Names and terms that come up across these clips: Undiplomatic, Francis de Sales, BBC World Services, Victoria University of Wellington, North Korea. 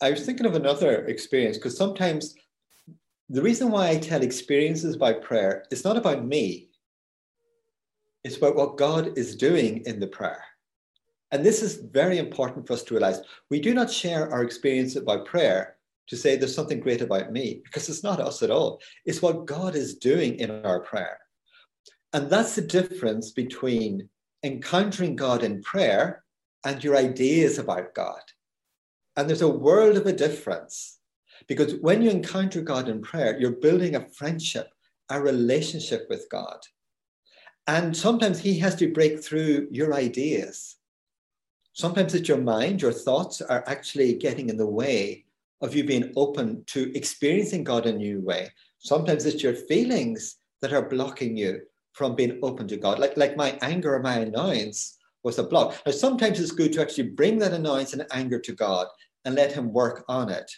I was thinking of another experience, because sometimes the reason why I tell experiences by prayer is not about me. It's about what God is doing in the prayer. And this is very important for us to realize. We do not share our experience by prayer to say there's something great about me, because it's not us at all. It's what God is doing in our prayer. And that's the difference between encountering God in prayer and your ideas about God. And there's a world of a difference, because when you encounter God in prayer, you're building a friendship, a relationship with God. And sometimes he has to break through your ideas. Sometimes it's your mind, your thoughts are actually getting in the way of you being open to experiencing God in a new way. Sometimes it's your feelings that are blocking you from being open to God. Like my anger or my annoyance was a block. Now, sometimes it's good to actually bring that annoyance and anger to God and let him work on it.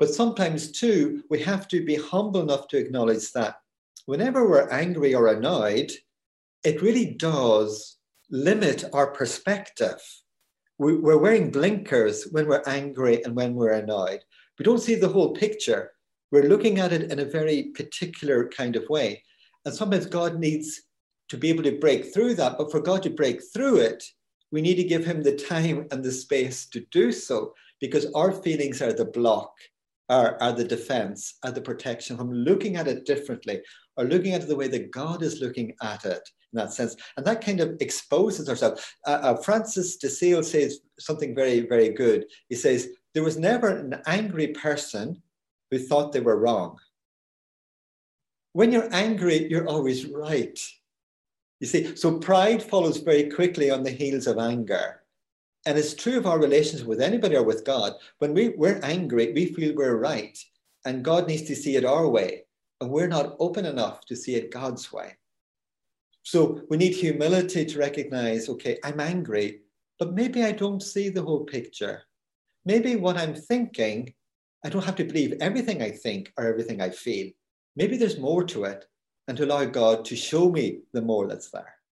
But sometimes too, we have to be humble enough to acknowledge that whenever we're angry or annoyed, it really does limit our perspective. We're wearing blinkers when we're angry and when we're annoyed. We don't see the whole picture. We're looking at it in a very particular kind of way. And sometimes God needs to be able to break through that. But for God to break through it, we need to give him the time and the space to do so, because our feelings are the block, are the defense, are the protection from looking at it differently or looking at it the way that God is looking at it. In that sense, and that kind of exposes ourselves. Francis de Sales says something very, very good. He says, there was never an angry person who thought they were wrong. When you're angry, you're always right. You see, so pride follows very quickly on the heels of anger. And it's true of our relationship with anybody or with God. When we're angry, we feel we're right. And God needs to see it our way. And we're not open enough to see it God's way. So we need humility to recognize, okay, I'm angry, but maybe I don't see the whole picture. Maybe what I'm thinking, I don't have to believe everything I think or everything I feel. Maybe there's more to it, and to allow God to show me the more that's there.